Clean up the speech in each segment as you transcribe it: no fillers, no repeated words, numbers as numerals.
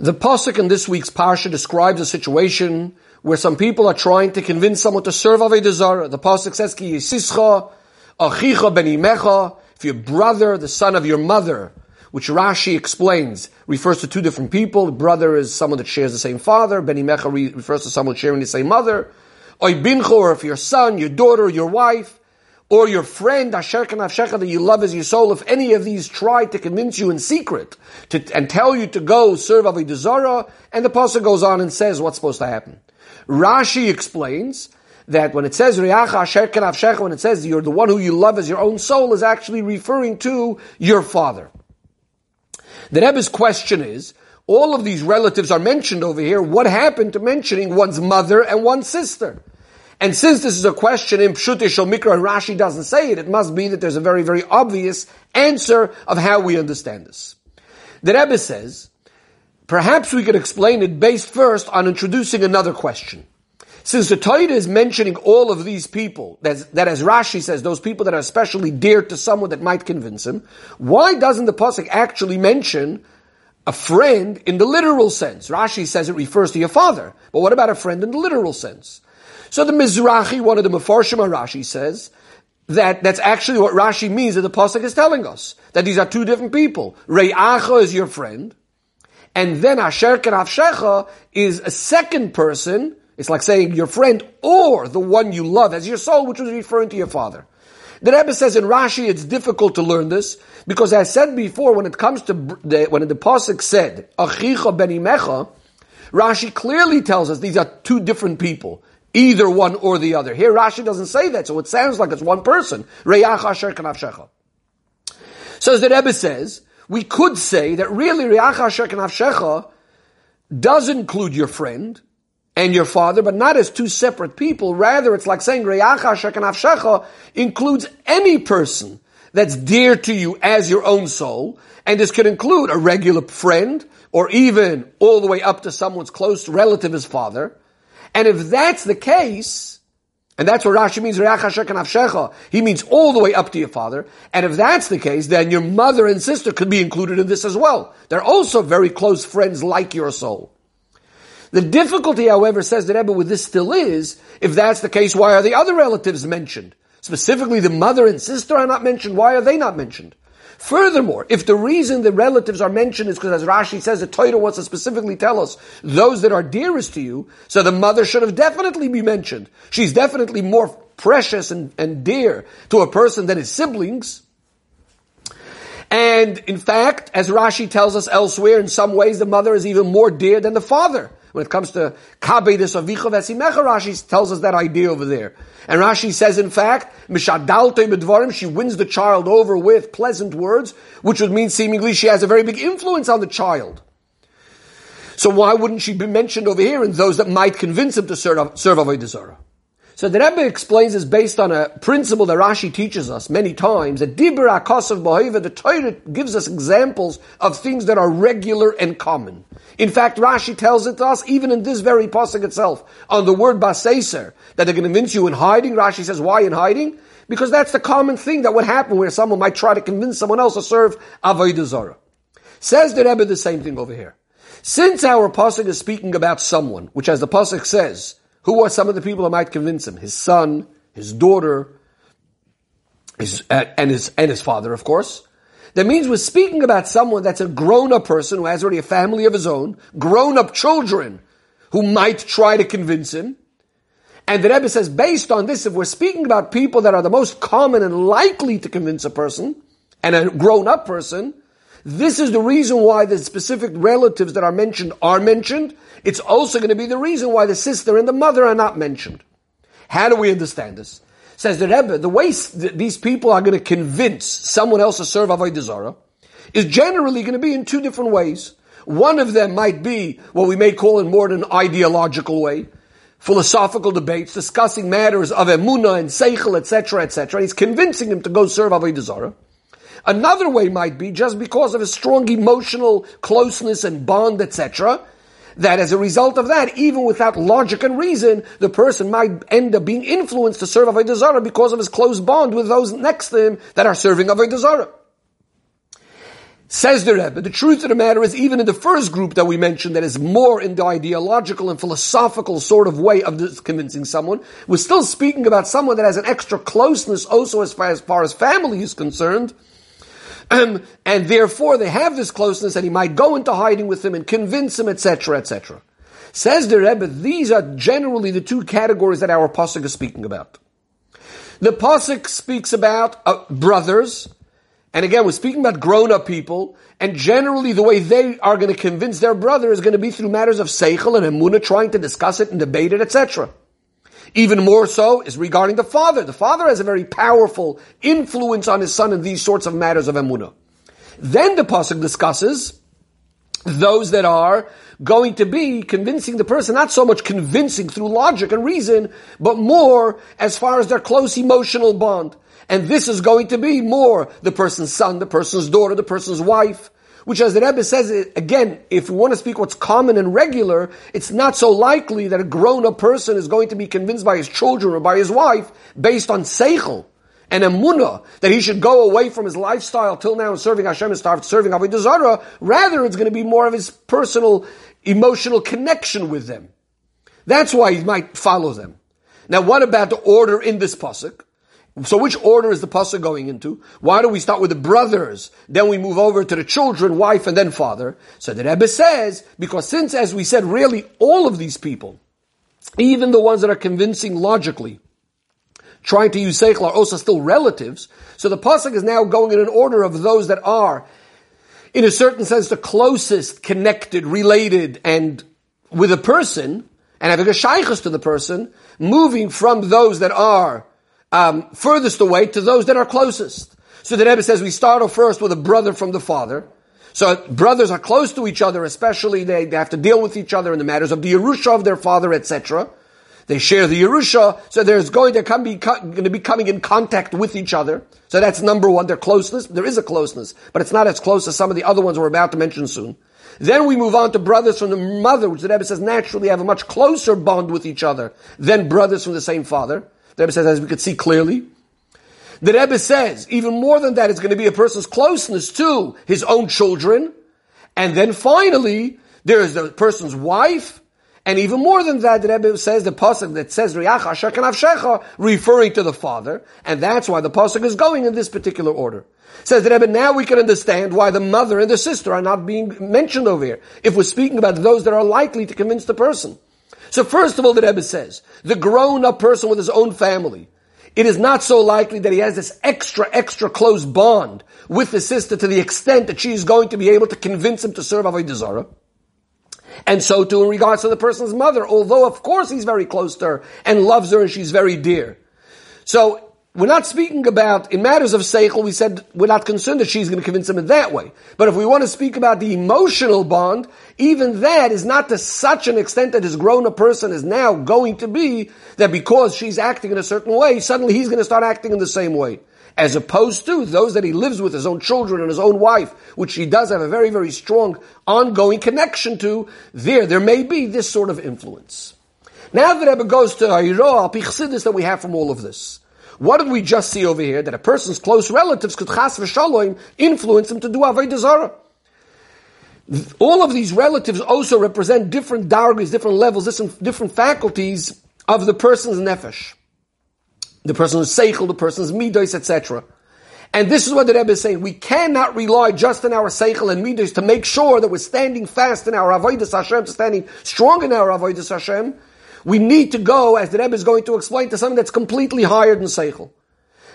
The Pasuk in this week's Parsha describes a situation where some people are trying to convince someone to serve avodah zarah. The Pasuk says, Ki yisischa, achicha b'nimcha, if your brother, the son of your mother, which Rashi explains refers to two different people. Brother is someone that shares the same father. Benimecha refers to someone sharing the same mother. Oy bincho, or if your son, your daughter, your wife, or your friend, Asher Kenav Shecha, that you love as your soul, if any of these try to convince you in secret and tell you to go serve avodah zarah, and the pasuk goes on and says what's supposed to happen. Rashi explains that when it says Re'acha Asher Kenav Shecha, when it says you're the one who you love as your own soul, is actually referring to your father. The Rebbe's question is, all of these relatives are mentioned over here, what happened to mentioning one's mother and one's sister? And since this is a question in Pshut Shalmikra and Rashi doesn't say it, it must be that there's a very, very obvious answer of how we understand this. The Rebbe says, perhaps we could explain it based first on introducing another question. Since the Torah is mentioning all of these people, that as Rashi says, those people that are especially dear to someone that might convince him, why doesn't the pasuk actually mention a friend in the literal sense? Rashi says it refers to your father, but what about a friend in the literal sense? So the Mizrahi, one of the Mefarshim HaRashi, says that that's actually what Rashi means that the pasuk is telling us, that these are two different people. Re'acha is your friend, and then Asher Kenav Shecha is a second person. It's like saying your friend or the one you love as your soul, which was referring to your father. The Rebbe says in Rashi it's difficult to learn this because as I said before, when it comes to when the pasuk said Achicha B'nimcha, Rashi clearly tells us these are two different people, either one or the other. Here Rashi doesn't say that, so it sounds like it's one person. Re'acha Asher Kenav Shecha. So as the Rebbe says, we could say that really Re'acha Asher Kenav Shecha does include your friend and your father, but not as two separate people. Rather, it's like saying Re'acha Asher Kenav Shecha includes any person that's dear to you as your own soul, and this could include a regular friend, or even all the way up to someone's close relative, his father. And if that's the case, and that's what Rashi means Re'acha Asher Kenav Shecha, he means all the way up to your father, and if that's the case, then your mother and sister could be included in this as well. They're also very close friends like your soul. The difficulty, however, says the Rebbe, with this still is, if that's the case, why are the other relatives mentioned? Specifically, the mother and sister are not mentioned. Why are they not mentioned? Furthermore, if the reason the relatives are mentioned is because, as Rashi says, the Torah wants to specifically tell us those that are dearest to you, so the mother should have definitely been mentioned. She's definitely more precious and dear to a person than his siblings. And, in fact, as Rashi tells us elsewhere, in some ways the mother is even more dear than the father. When it comes to Kabei desavich of Esimecha, Rashi tells us that idea over there. And Rashi says, in fact, Meshadal to imedvarim, she wins the child over with pleasant words, which would mean seemingly she has a very big influence on the child. So why wouldn't she be mentioned over here in those that might convince him to serve avodah zarah? So the Rebbe explains this based on a principle that Rashi teaches us many times, that dibur hakasav b'hoiva, the Torah gives us examples of things that are regular and common. In fact, Rashi tells it to us, even in this very pasuk itself, on the word basaser, that they're going to convince you in hiding. Rashi says, why in hiding? Because that's the common thing that would happen where someone might try to convince someone else to serve avodah zarah. Says the Rebbe the same thing over here. Since our pasuk is speaking about someone, which as the pasuk says, who are some of the people that might convince him? His son, his daughter, his father, of course. That means we're speaking about someone that's a grown-up person who has already a family of his own, grown-up children who might try to convince him. And the Rebbe says, based on this, if we're speaking about people that are the most common and likely to convince a person, and a grown-up person, this is the reason why the specific relatives that are mentioned. It's also going to be the reason why the sister and the mother are not mentioned. How do we understand this? Says the Rebbe, the way these people are going to convince someone else to serve avodah zarah is generally going to be in two different ways. One of them might be what we may call in more than an ideological way, philosophical debates, discussing matters of Emunah and Seichel, etc., etc. He's convincing them to go serve avodah zarah. Another way might be just because of a strong emotional closeness and bond, etc., that as a result of that, even without logic and reason, the person might end up being influenced to serve avodah zarah because of his close bond with those next to him that are serving avodah zarah. Says the Rebbe, the truth of the matter is, even in the first group that we mentioned, that is more in the ideological and philosophical sort of way of convincing someone, we're still speaking about someone that has an extra closeness also as far as family is concerned, and therefore they have this closeness and he might go into hiding with him and convince him, etc., etc. Says the Rebbe, these are generally the two categories that our Pasuk is speaking about. The Pasuk speaks about brothers. And again, we're speaking about grown-up people, and generally the way they are going to convince their brother is going to be through matters of Seichel and Emunah, trying to discuss it and debate it, etc. Even more so is regarding the father. The father has a very powerful influence on his son in these sorts of matters of Emunah. Then the Pasuk discusses those that are going to be convincing the person, not so much convincing through logic and reason, but more as far as their close emotional bond. And this is going to be more the person's son, the person's daughter, the person's wife, which, as the Rebbe says, again, if we want to speak what's common and regular, it's not so likely that a grown-up person is going to be convinced by his children or by his wife based on Seichel and Emunah, that he should go away from his lifestyle till now and serving Hashem and start serving avodah zarah. Rather, it's going to be more of his personal, emotional connection with them. That's why he might follow them. Now, what about the order in this pasuk? So which order is the pasuk going into? Why do we start with the brothers, then we move over to the children, wife, and then father? So the Rebbe says, because since, as we said, really all of these people, even the ones that are convincing logically, trying to use seichel, are also still relatives, so the pasuk is now going in an order of those that are, in a certain sense, the closest, connected, related, and with a person, and having a shaychus to the person, moving from those that are furthest away to those that are closest. So the Rebbe says we start off first with a brother from the father. So brothers are close to each other, especially they have to deal with each other in the matters of the Yerusha of their father, etc. They share the Yerusha, so there's going to be coming in contact with each other. So that's number one, their closeness. There is a closeness, but it's not as close as some of the other ones we're about to mention soon. Then we move on to brothers from the mother, which the Rebbe says naturally have a much closer bond with each other than brothers from the same father. The Rebbe says, as we could see clearly, the Rebbe says, even more than that, it's going to be a person's closeness to his own children. And then finally, there is the person's wife. And even more than that, the Rebbe says, the pasuk that says, Riach Asher Kenav Shecha, referring to the father. And that's why the pasuk is going in this particular order. Says the Rebbe, now we can understand why the mother and the sister are not being mentioned over here, if we're speaking about those that are likely to convince the person. So first of all, the Rebbe says, the grown-up person with his own family, it is not so likely that he has this extra close bond with his sister to the extent that she is going to be able to convince him to serve avodah zarah. And so too in regards to the person's mother, although of course he's very close to her and loves her and she's very dear. So we're not speaking about, in matters of seichel, we said we're not concerned that she's going to convince him in that way. But if we want to speak about the emotional bond, even that is not to such an extent that his grown-up person is now going to be, that because she's acting in a certain way, suddenly he's going to start acting in the same way. As opposed to those that he lives with, his own children and his own wife, which he does have a very, very strong ongoing connection to, there may be this sort of influence. Now the Rebbe goes to Ayro, Al-Pichsidis that we have from all of this. What did we just see over here? That a person's close relatives could Chas V'sholem influence him to do avodah zarah. All of these relatives also represent different dargas, different levels, different faculties of the person's nefesh. The person's seichel, the person's midos, etc. And this is what the Rebbe is saying. We cannot rely just on our seichel and midos to make sure that we're standing fast in our Avodas Hashem, standing strong in our Avodas Hashem. We need to go, as the Rebbe is going to explain, to something that's completely higher than Seichel.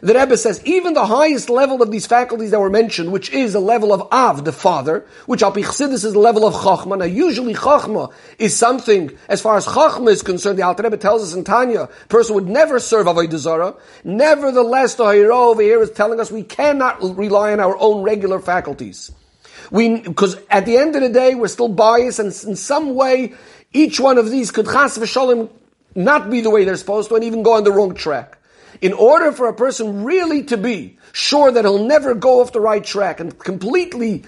The Rebbe says, even the highest level of these faculties that were mentioned, which is the level of Av, the father, which Al Pi Chassidus is the level of Chachma. Now usually Chachma is something, as far as Chachma is concerned, the Alter Rebbe tells us in Tanya, a person would never serve avodah zarah. Nevertheless, the Hiro over here is telling us we cannot rely on our own regular faculties. Because at the end of the day, we're still biased, and in some way, each one of these could chas v'sholem not be the way they're supposed to and even go on the wrong track. In order for a person really to be sure that he'll never go off the right track and completely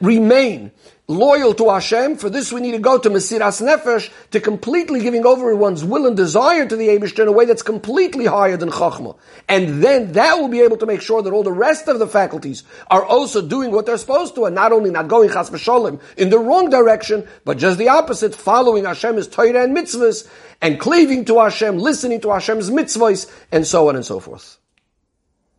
remain loyal to Hashem. For this, we need to go to Mesiras Nefesh, to completely giving over one's will and desire to the Eibishter in a way that's completely higher than Chachma. And then that will be able to make sure that all the rest of the faculties are also doing what they're supposed to, and not only not going Chas V'sholem in the wrong direction, but just the opposite, following Hashem's Torah and mitzvahs, and cleaving to Hashem, listening to Hashem's mitzvahs, and so on and so forth.